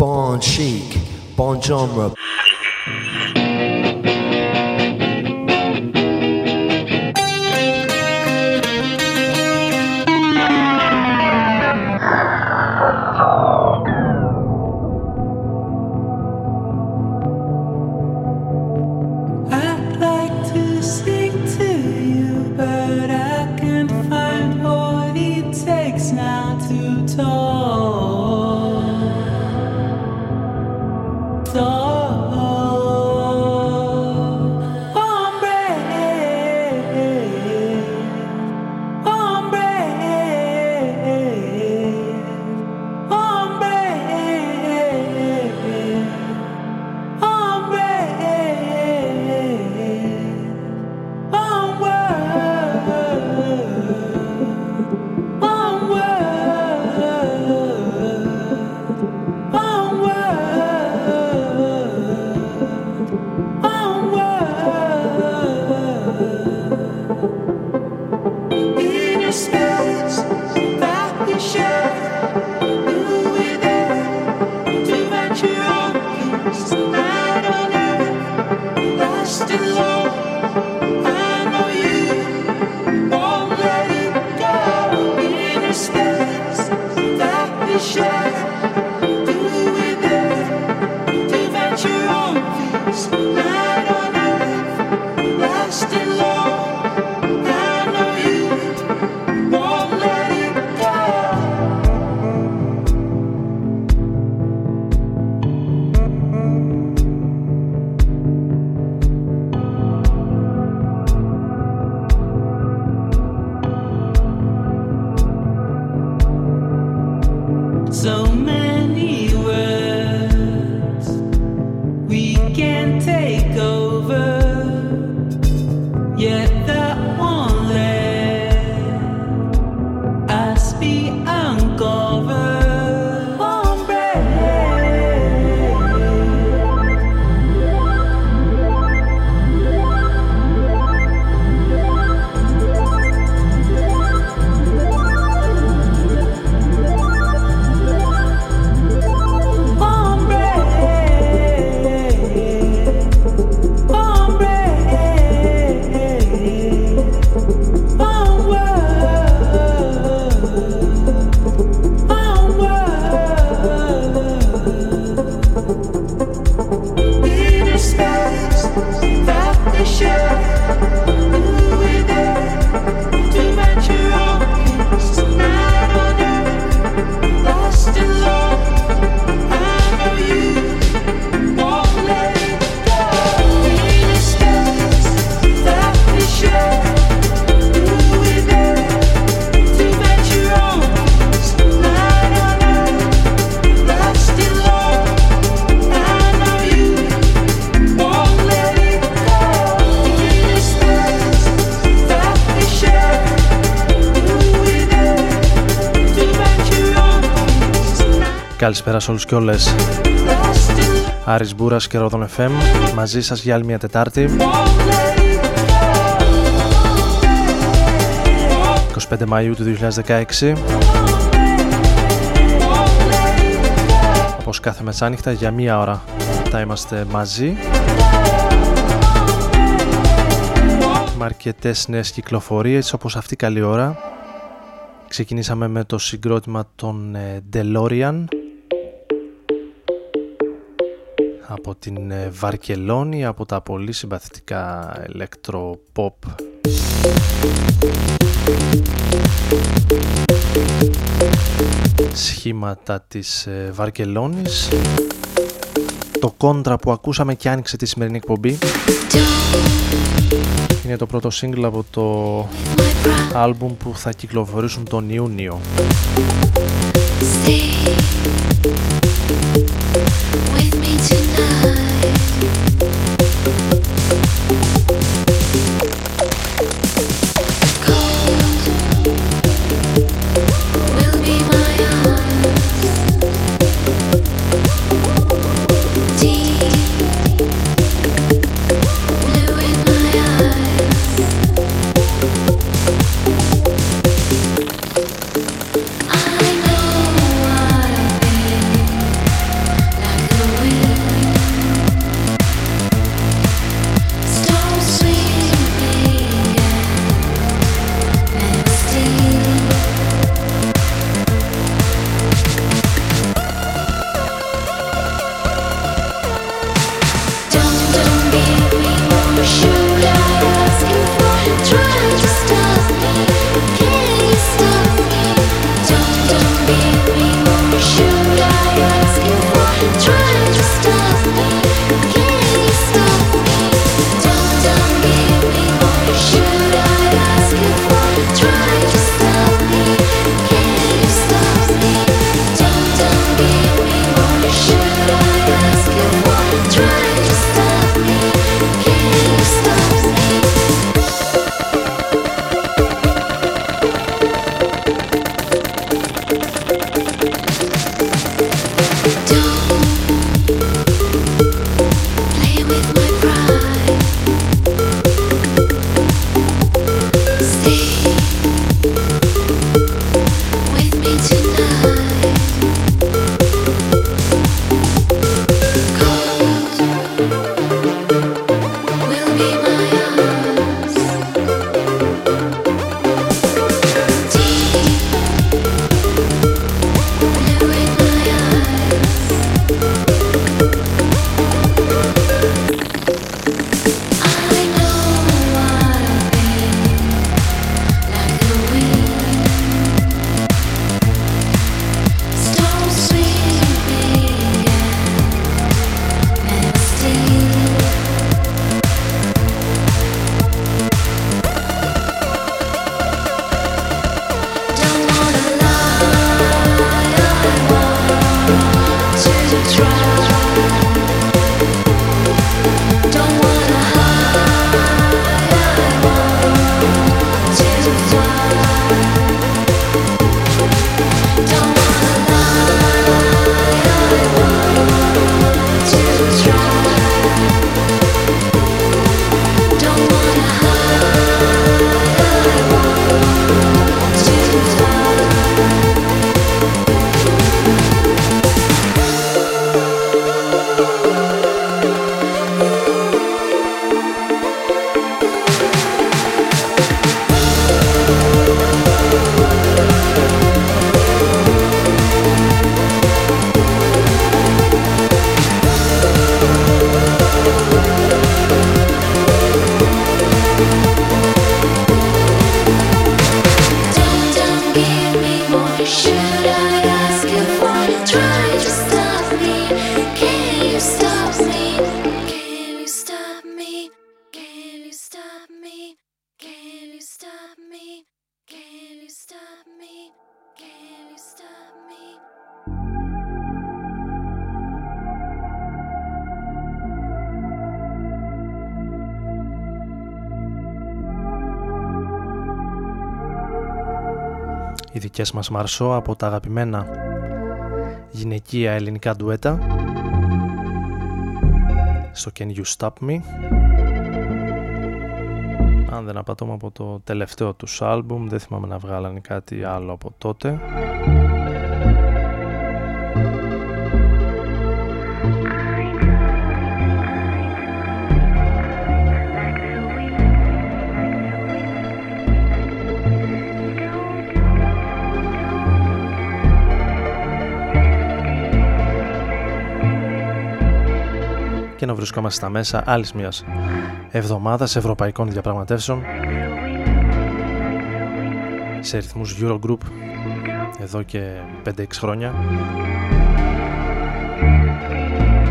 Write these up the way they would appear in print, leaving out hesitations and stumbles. Born chic, born genre. Καλησπέρα σε όλους και όλες. Άρης Μπούρας και Rodon FM μαζί σας για άλλη μια Τετάρτη, 25 Μαΐου του 2016, όπως κάθε μεσάνυχτα για μία ώρα θα είμαστε μαζί με αρκετές νέες κυκλοφορίες όπως αυτή. Καλή ώρα. Ξεκινήσαμε με το συγκρότημα των DeLorean από την Βαρκελόνη, από τα πολύ συμπαθητικά electro-pop σχήματα της Βαρκελόνης. Το κόντρα που ακούσαμε και άνοιξε τη σημερινή εκπομπή είναι το πρώτο single από το άλμπουμ που θα κυκλοφορήσουν τον Ιούνιο. I know Οι δικές μας Μαρσό από τα αγαπημένα γυναικεία ελληνικά ντουέτα στο Can You Stop Me, αν δεν απατώμα από το τελευταίο τους άλμπουμ, δεν θυμάμαι να βγάλανε κάτι άλλο από τότε. Και να βρισκόμαστε στα μέσα άλλης μιας εβδομάδας ευρωπαϊκών διαπραγματεύσεων σε ρυθμούς Eurogroup εδώ και 5-6 χρόνια.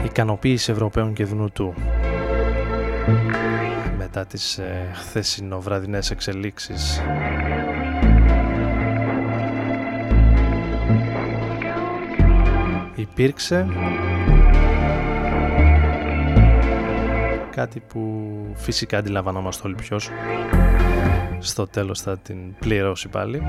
Ικανοποίηση Ευρωπαίων και Δουνού του μετά τις χθεσινοβραδινές εξελίξεις. Υπήρξε κάτι που φυσικά αντιλαμβανόμαστε όλοι ποιος στο τέλος θα την πληρώσει πάλι.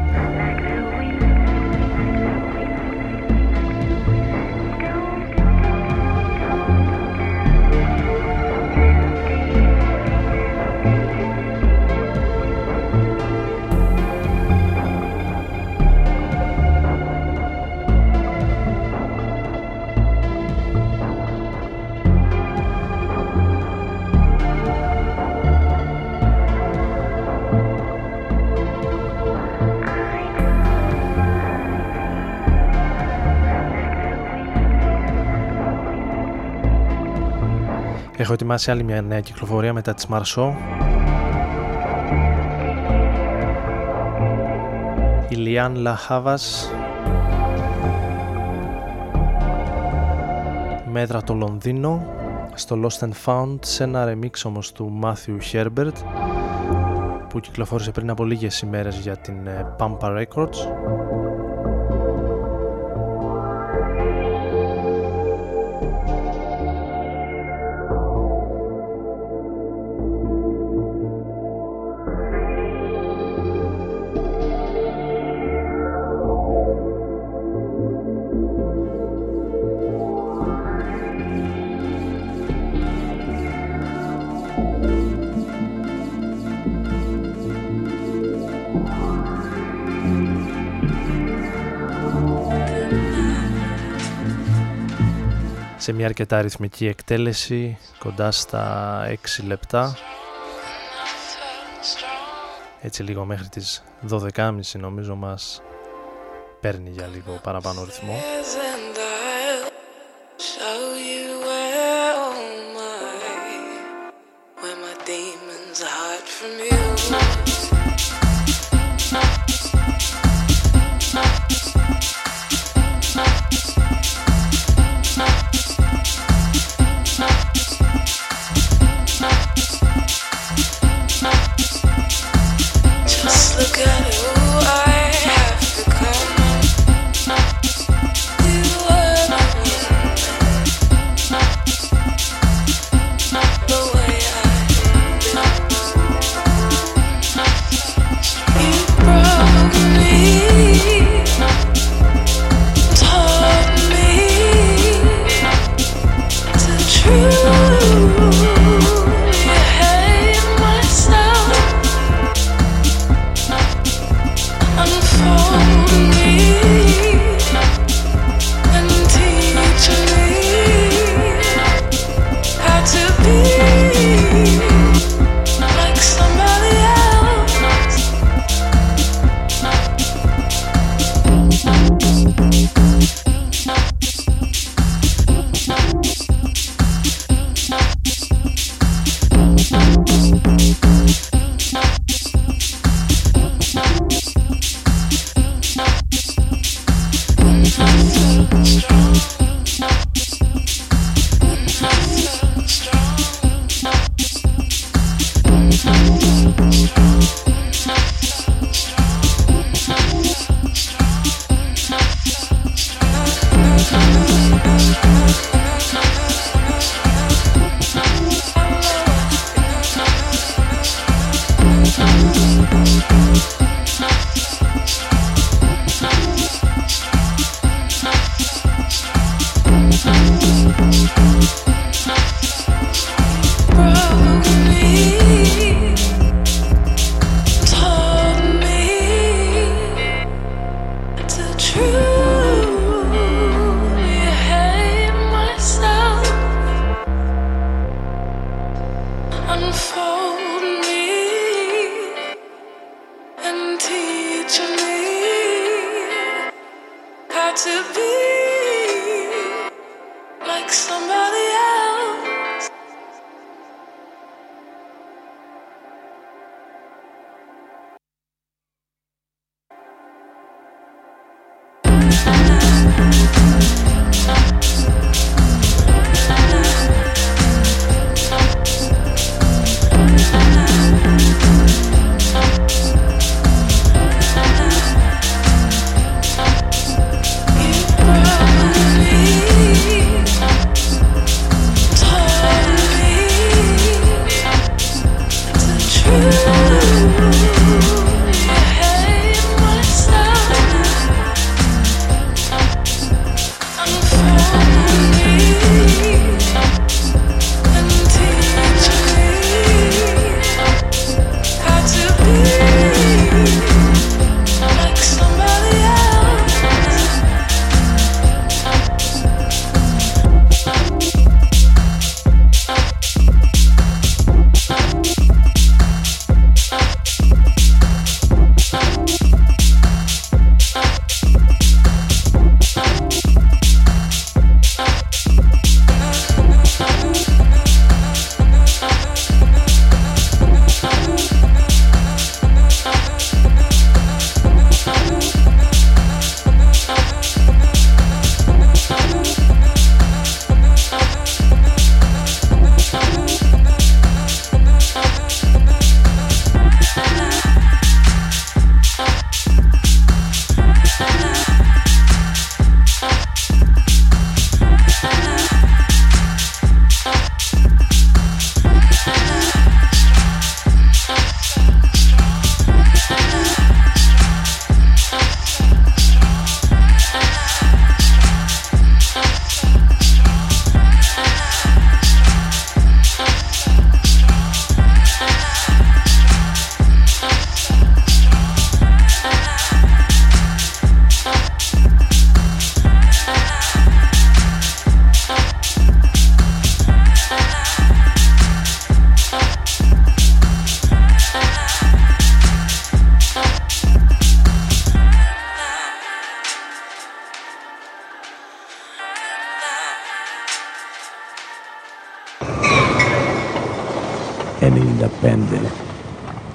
Έχω ετοιμάσει άλλη μια νέα κυκλοφορία μετά τις Μαρσό. Η Λιάν Λαχάβας. Μέτρα το Λονδίνο στο Lost and Found, σε ένα remix όμως του Μάθιου Χέρμπερτ που κυκλοφόρησε πριν από λίγες ημέρες για την Pampa Records. Σε μια αρκετά αριθμική εκτέλεση, κοντά στα 6 λεπτά. Έτσι λίγο μέχρι τις 12.30 νομίζω μας παίρνει για λίγο παραπάνω ρυθμό.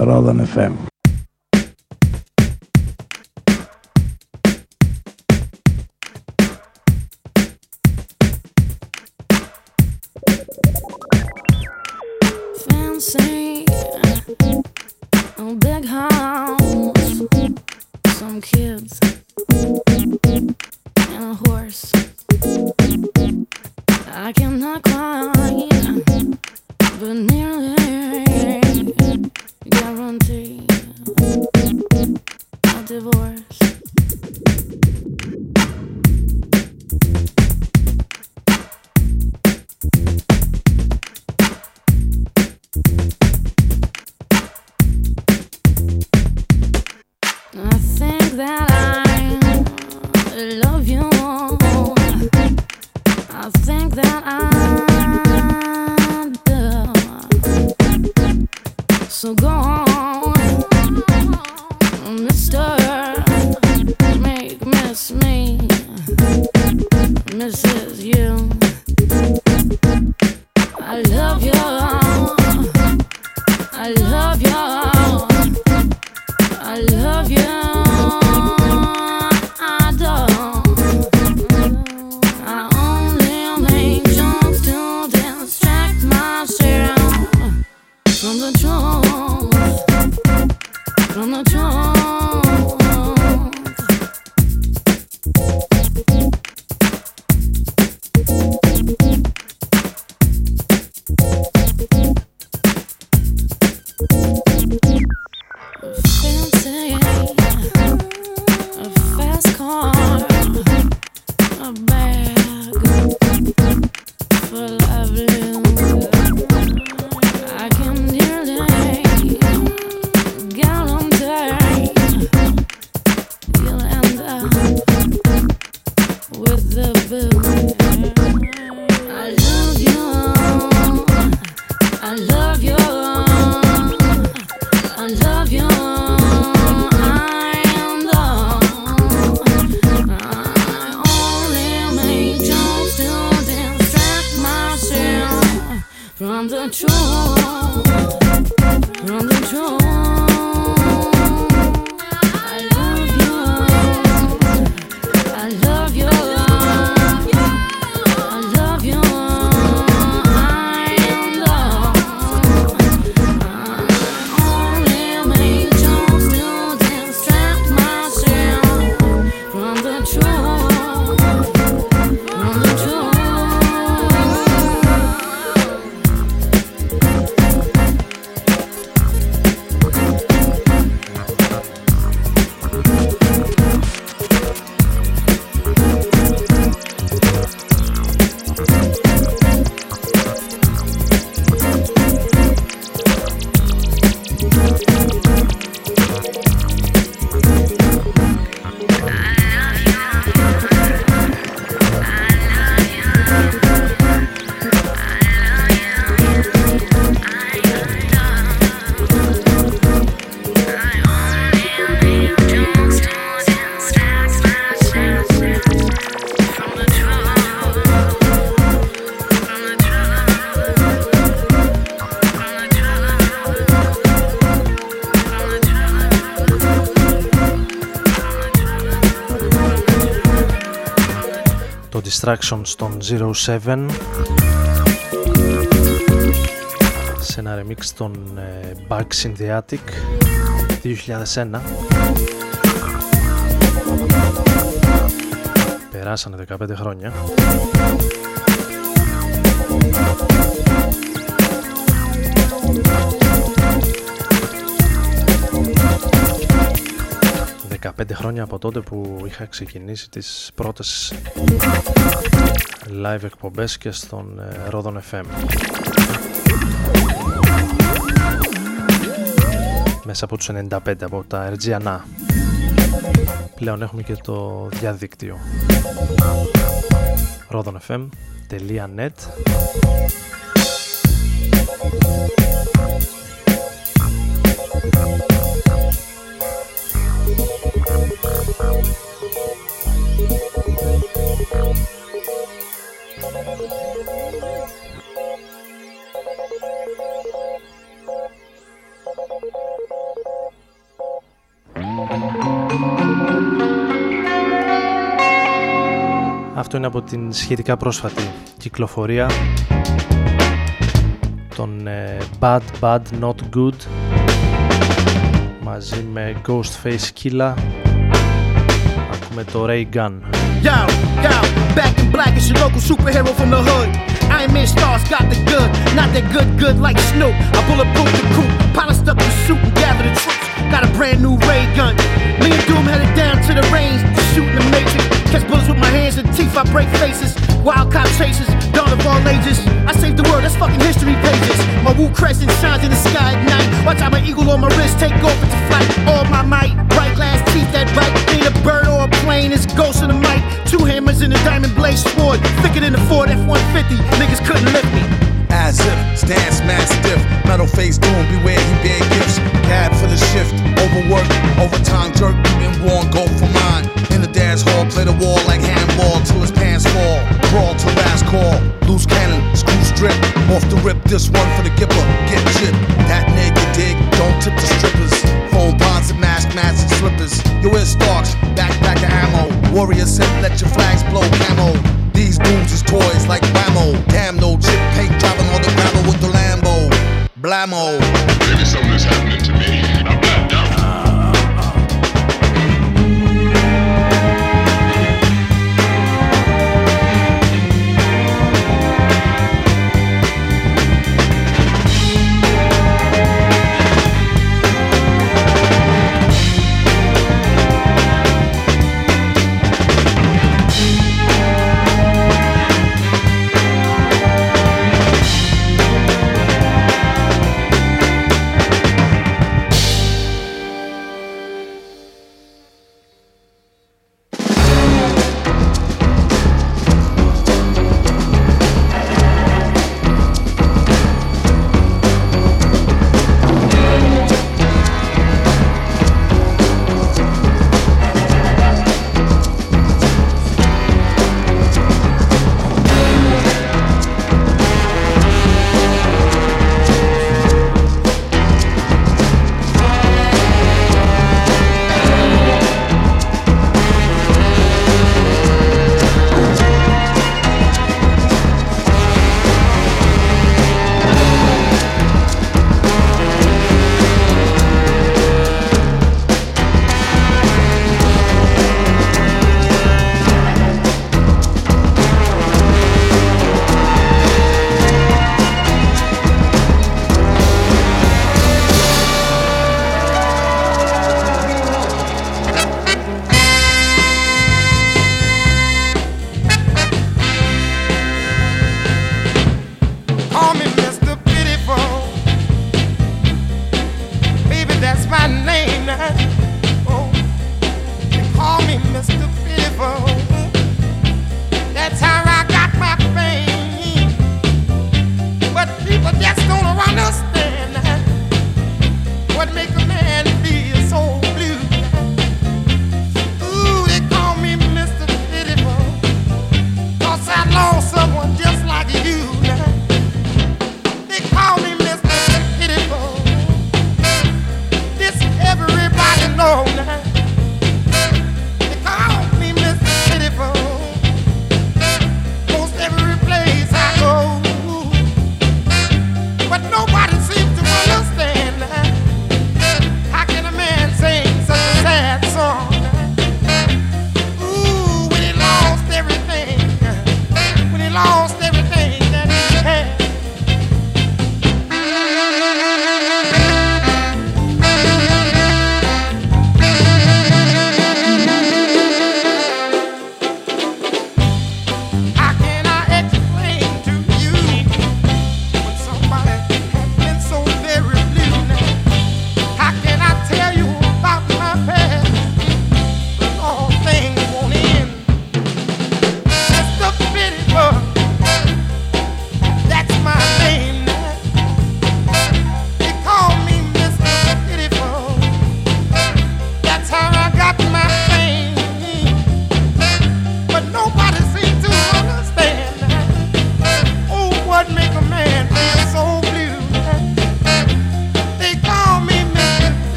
Rodon FM. I love you, I don't. Distraction στον 07 σε ένα remix των Bugs in the Attic 2001. Περάσανε 15 χρόνια. Από τότε που είχα ξεκινήσει τις πρώτες live εκπομπές και στον Rodon FM. Μέσα από τους 95 από τα RGNA. Πλέον έχουμε και το διαδίκτυο. rodonfm.net. Αυτό είναι από την σχετικά πρόσφατη κυκλοφορία των Bad Bad Not Good μαζί με Ghostface Killa. Ακούμε το Ray Gun. Yo, yo, back in black is your local superhero from the hood. Iron Man stars got the good, not that good good like Snoop. I bulletproof the coupe, polished up the suit and gather the troops. Got a brand new Ray Gun. Me and Doom headed down to the range, shooting the Matrix. Catch bullets with my hands and teeth, I break faces. Wild cop chases, dawn of all ages. I saved the world, that's fucking history pages. My Wu crescent shines in the sky at night. Watch out, my eagle on my wrist, take off into flight. All my might, bright glass teeth that right. Ain't a bird or a plane, it's ghost in the mic. Two hammers in a diamond blade sword, thicker than a Ford F-150. Niggas couldn't lift me. As if, stance mad stiff, metal face doom, beware he bear gifts. Cab for the shift, overwork, overtime jerk, and worn gold for mine. In the dance hall, play the wall like handball till his pants fall. Crawl to last call, loose cannon, screw strip. Off the rip, this one for the gipper, get chipped. That nigga dig, don't tip the strippers. Phone bonds and mask mats and slippers. Your ear stalks, backpack of ammo. Warrior said let your flags blow camo. These dudes is toys like Bamo. Damn no chip paint driving on the gravel with the Lambo. Blammo. Maybe something is happening to me. I'm blacked out.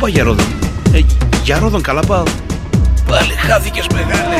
πά για Ρόδον. Για Ρόδον καλά πάω. Πάλι χάθηκες μεγάλε.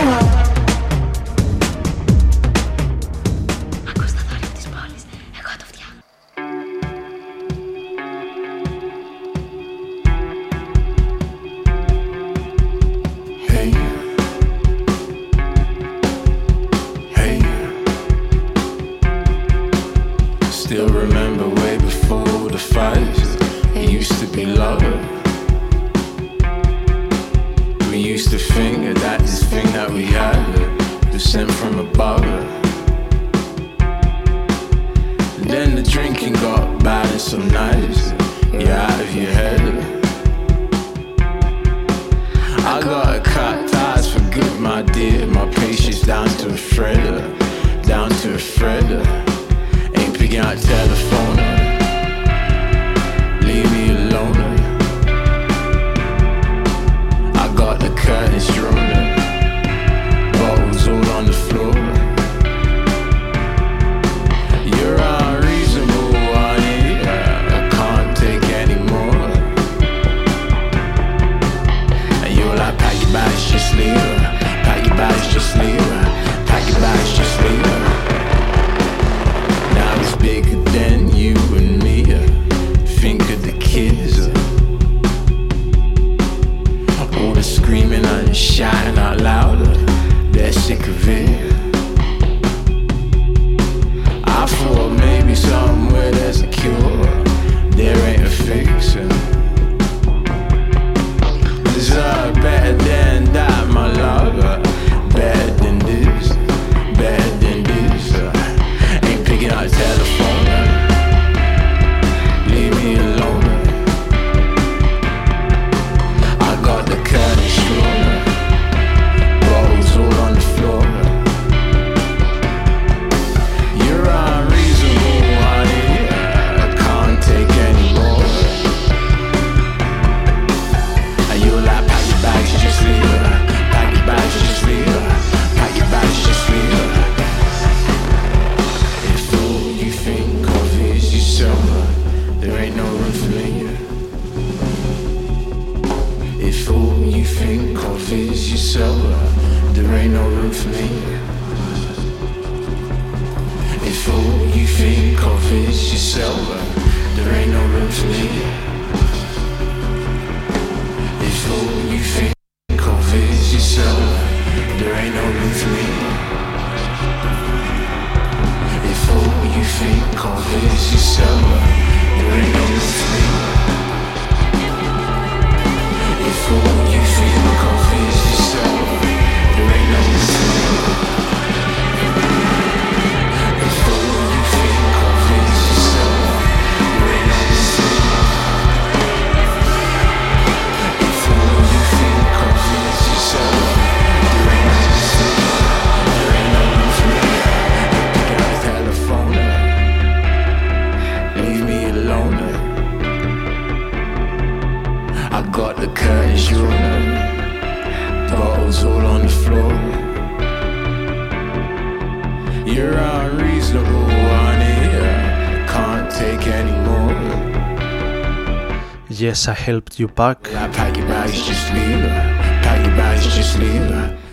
Yes, I helped you pack.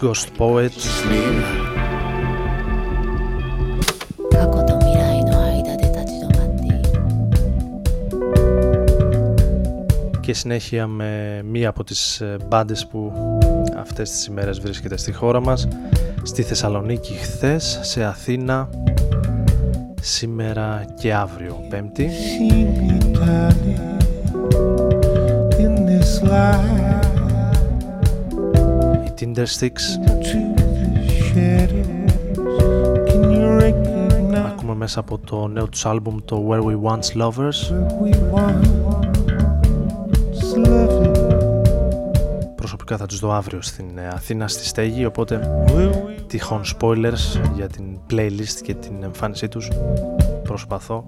Ghost poet. Και συνέχεια με μία από τις μπάντες που αυτές τις ημέρες βρίσκεται στη χώρα μας, στη Θεσσαλονίκη χθες, σε Αθήνα σήμερα και αύριο Πέμπτη. Οι Tinder Sticks. Ακούμε μέσα από το νέο τους άλμπουμ, το Where We Once Lovers. Προσωπικά θα τους δω αύριο στην Αθήνα στη Στέγη, οπότε τυχόν spoilers για την playlist και την εμφάνισή τους προσπαθώ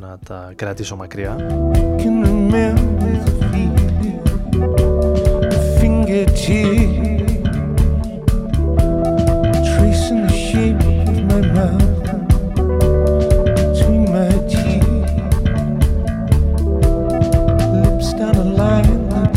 να τα κρατήσω μακριά. Down a line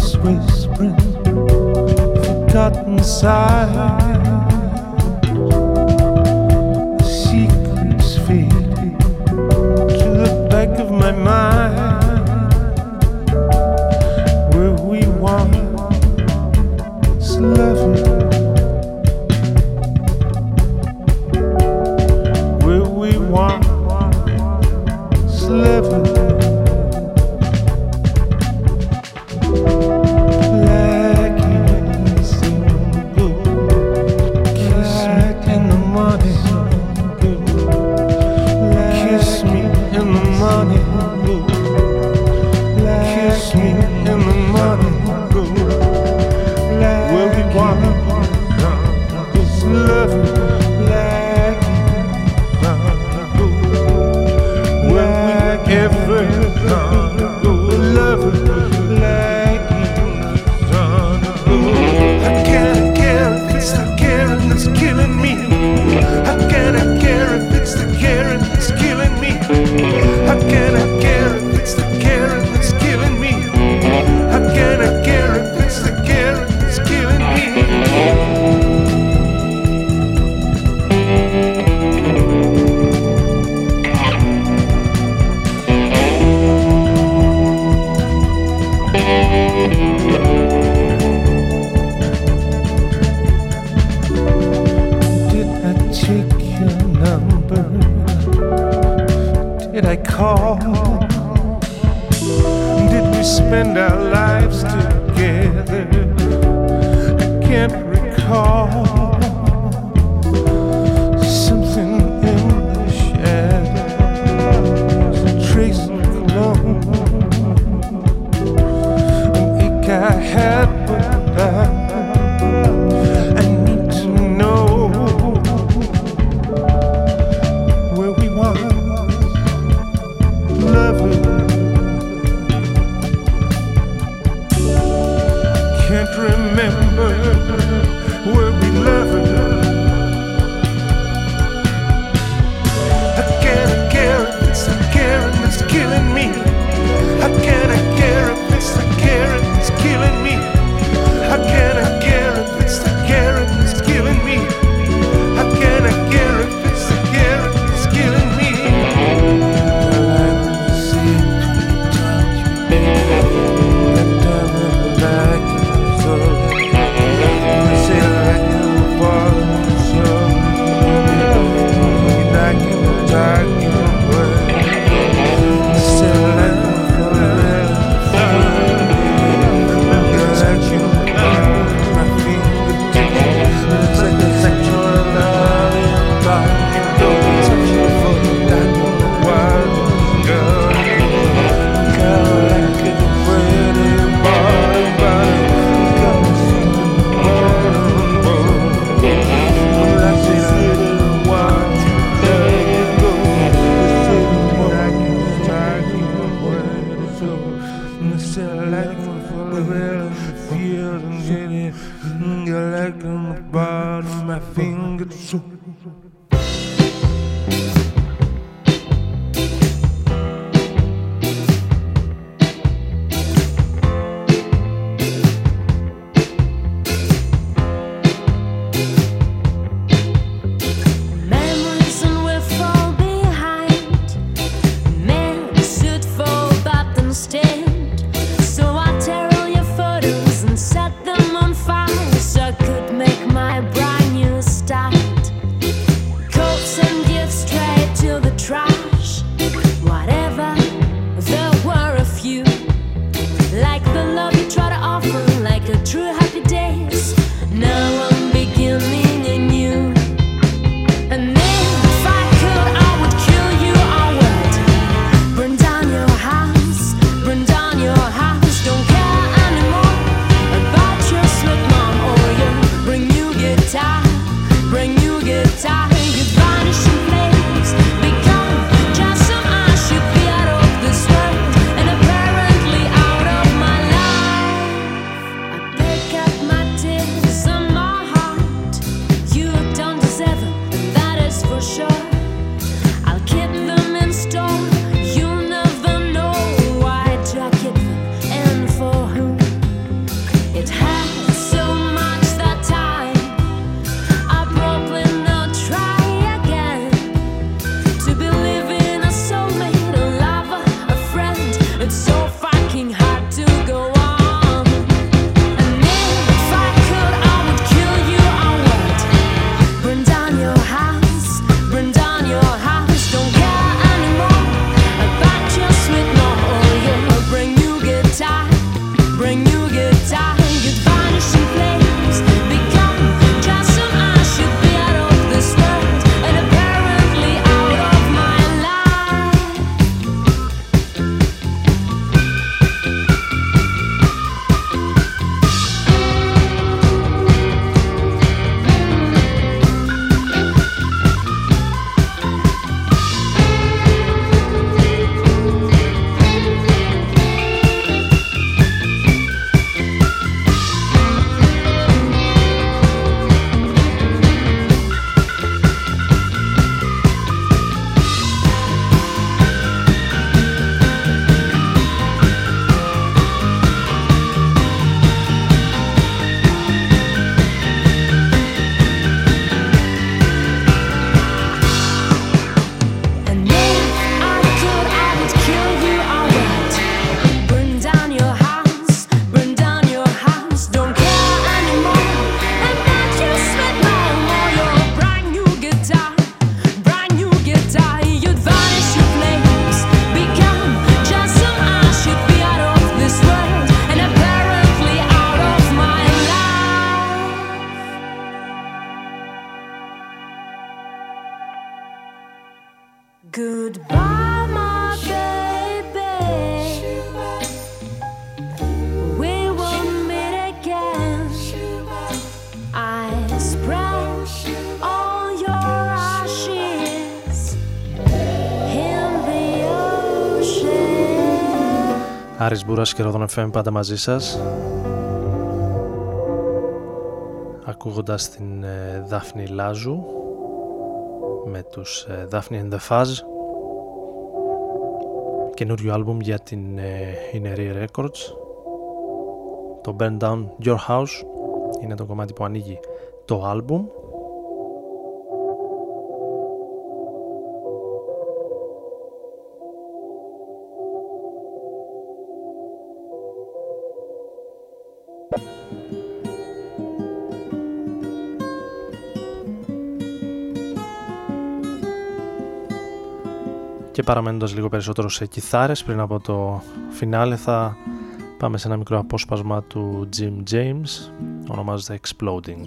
Set them on fire so I could make my brand new start. Goodbye, my baby. We won't meet again. I spread all your ashes in the ocean. Άρης Μπούρας και Rodon FM πάντα μαζί σας. Ακούγοντας την Δάφνη Λάζου με τους Δάφνη and The Fuzz, καινούριο άλμπουμ για την Inner Ear records, το Burn Down Your House είναι το κομμάτι που ανοίγει το άλμπουμ. Και παραμένοντας λίγο περισσότερο σε κιθάρες, πριν από το φινάλε θα πάμε σε ένα μικρό απόσπασμα του Jim James, ονομάζεται Exploding.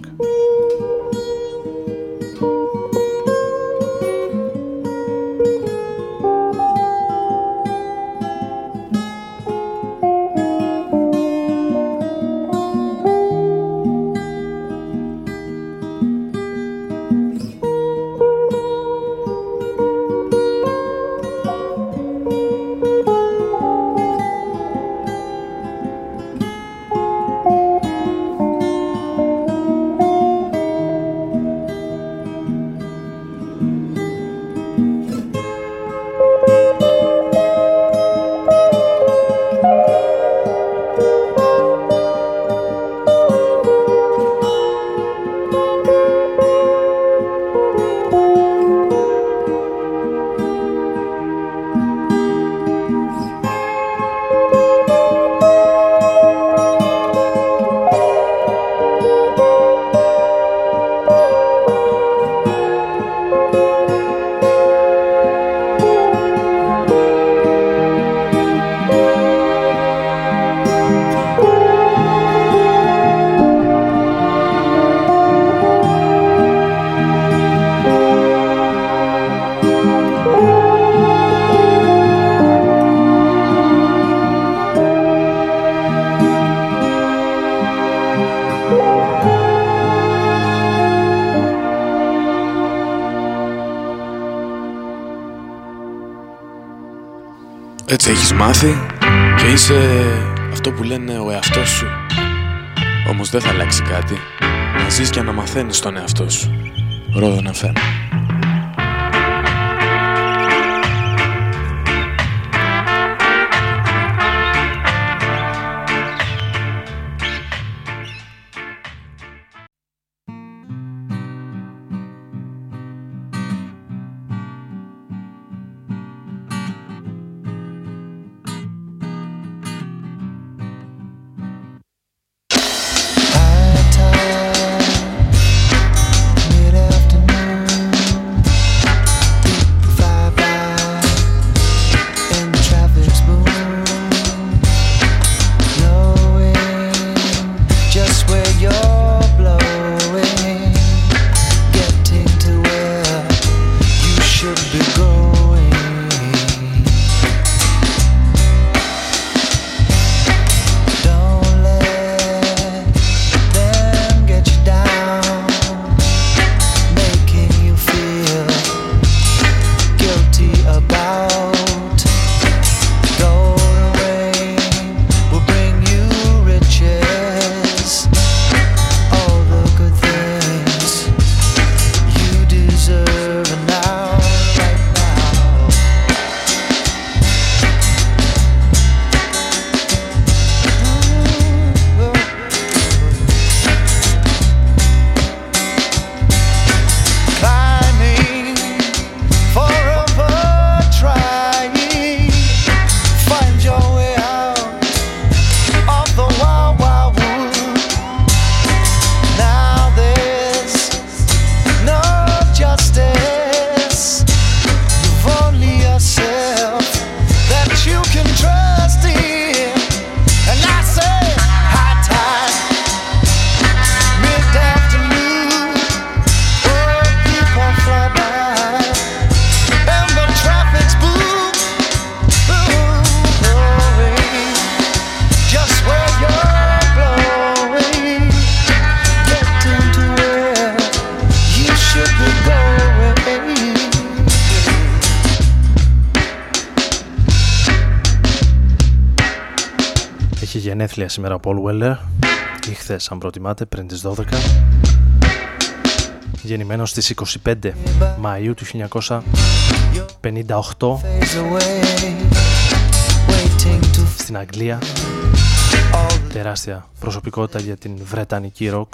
Έτσι έχεις μάθει και είσαι αυτό που λένε ο εαυτός σου. Όμως δεν θα αλλάξει κάτι. Να ζεις και να μαθαίνεις τον εαυτό σου. Rodon FM. γενέθλια σήμερα ο Paul Weller, ή χθες αν προτιμάτε, πριν τις 12. Γεννημένος στις 25 Μαΐου του 1958 στην Αγγλία. Τεράστια προσωπικότητα για την βρετανική ροκ.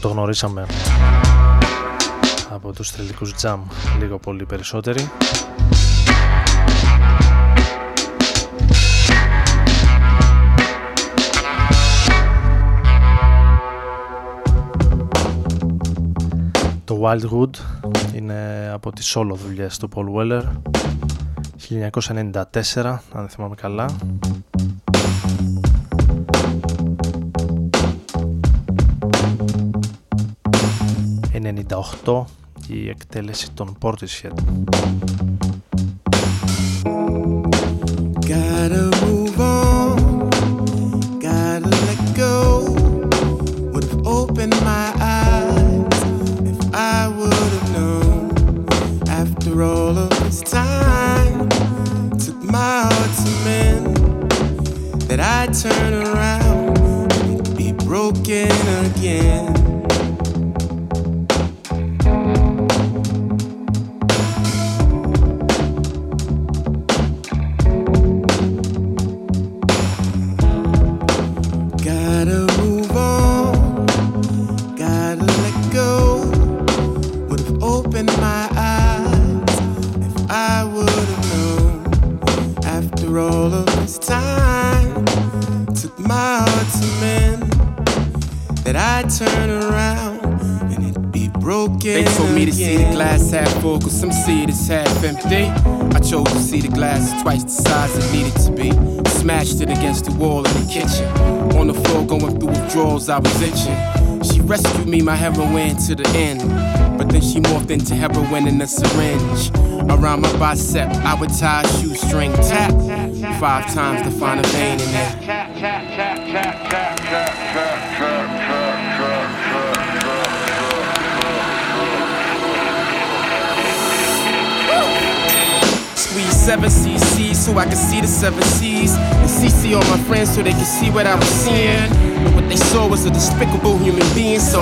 Το γνωρίσαμε από τους θρυλικούς Jam, λίγο πολύ περισσότεροι. Το Wildwood είναι από τις solo δουλειές του Paul Weller, 1994 αν θυμάμαι καλά. Και η εκτέλεση των Portishead. Twice the size it needed to be. Smashed it against the wall in the kitchen. On the floor going through withdrawals, I was itching. She rescued me, my heroine, to the end. But then she morphed into heroin in a syringe. Around my bicep, I would tie a shoestring tap 5 times to find a vein in it. Seven CC so I could see the seven C's, and CC all my friends so they could see what I was seeing. But what they saw was a despicable human being, so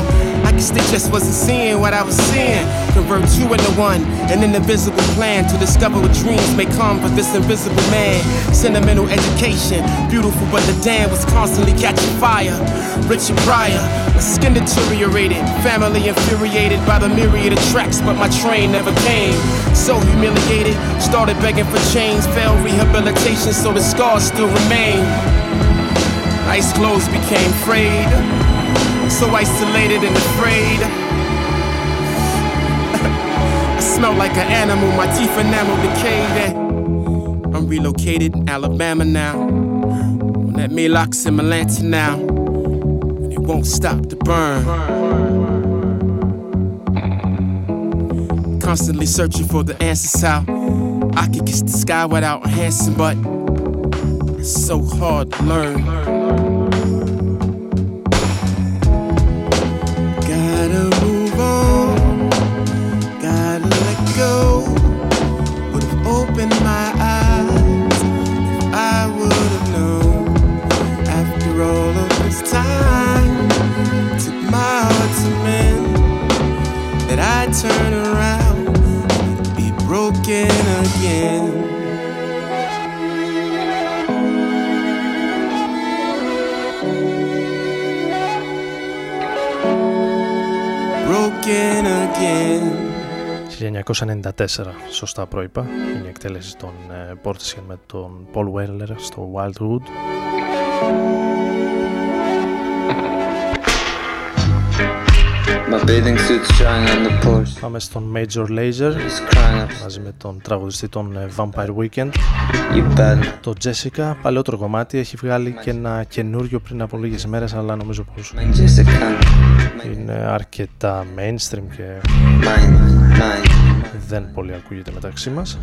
I guess they just wasn't seeing what I was seeing. Convert 2 into 1, an indivisible plan to discover what dreams may come for this invisible man. Sentimental education, beautiful but the dam was constantly catching fire. Richard Pryor, my skin deteriorated, family infuriated by the myriad of tracks, but my train never came. So humiliated, started begging for change, failed rehabilitation, so the scars still remain. Ice clothes became frayed, so isolated and afraid. I smell like an animal, my teeth enamel decayed. I'm relocated in Alabama now, on that Melox in Malanta now, and it won't stop the burn. Constantly searching for the answers how I could kiss the sky without enhancing, but it's so hard to learn. Gotta move on, gotta let go. Would've opened my eyes if I would've known. After all of this time, took my heart to mend that I turn around. Broken again. Broken again. 1994, σωστά προείπα. Είναι η εκτέλεση των Portishead με τον Paul Weller στο Wildwood. Πάμε στον Major Lazer μαζί με τον τραγουδιστή των Vampire Weekend, το Jessica, παλαιότερο κομμάτι, έχει βγάλει και ένα καινούριο πριν από λίγες μέρες, αλλά νομίζω πως είναι αρκετά mainstream και δεν πολύ ακούγεται μεταξύ μας.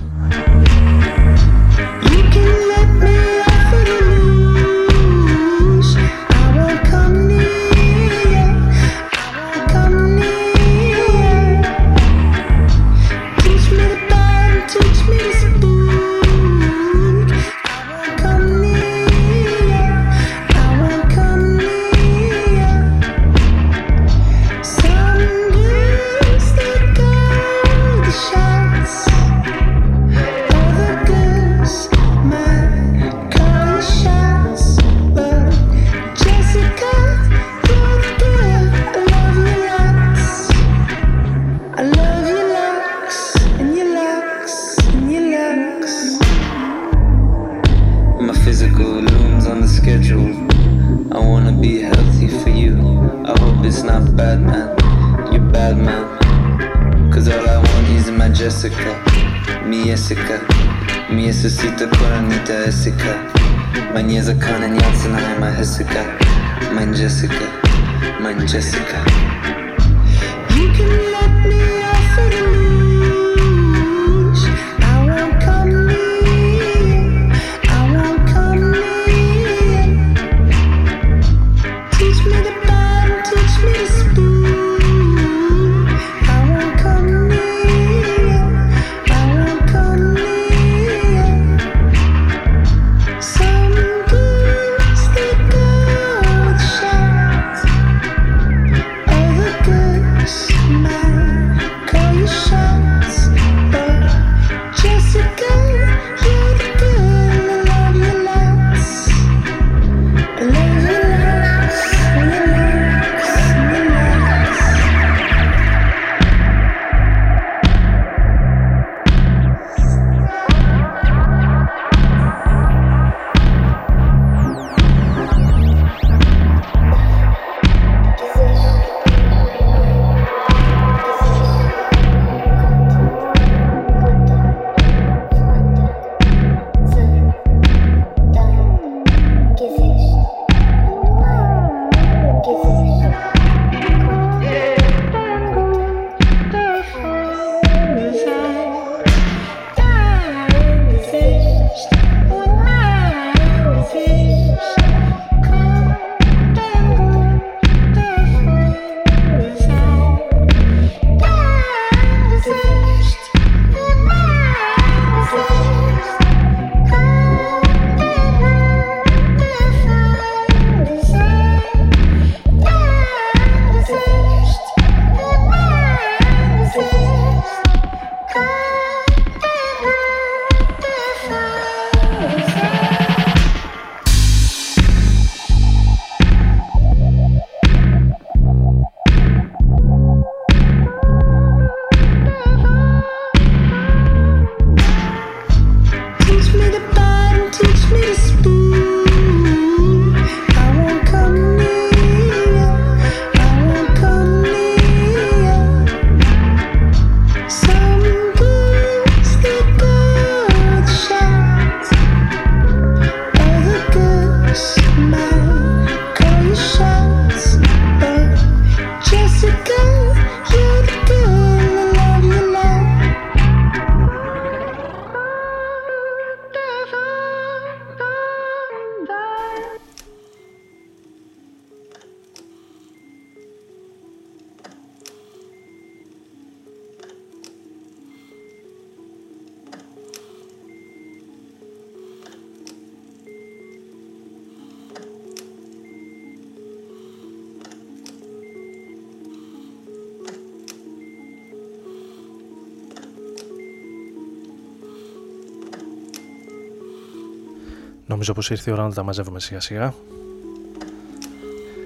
Νομίζω πως ήρθε η ώρα να τα μαζεύουμε σιγά σιγά.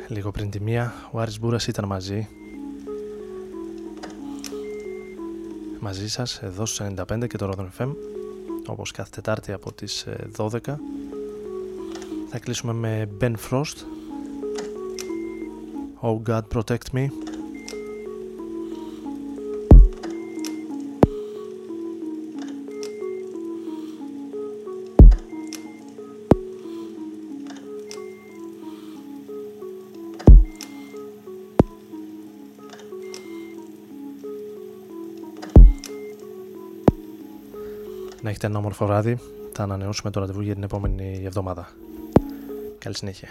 Λίγο πριν τη μία, ο Άρης Μπούρας ήταν μαζί σας εδώ στους 95 και το Rodon FM, όπως κάθε Τετάρτη από τις 12. Θα κλείσουμε με Ben Frost, Oh God Protect Me, να έχετε ένα όμορφο βράδυ. Θα ανανεώσουμε το ραντεβού για την επόμενη εβδομάδα. Καλή συνέχεια.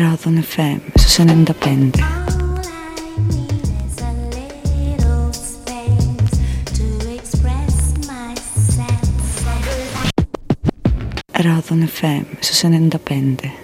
Rodon FM στους 95. Rodon FM στους 95.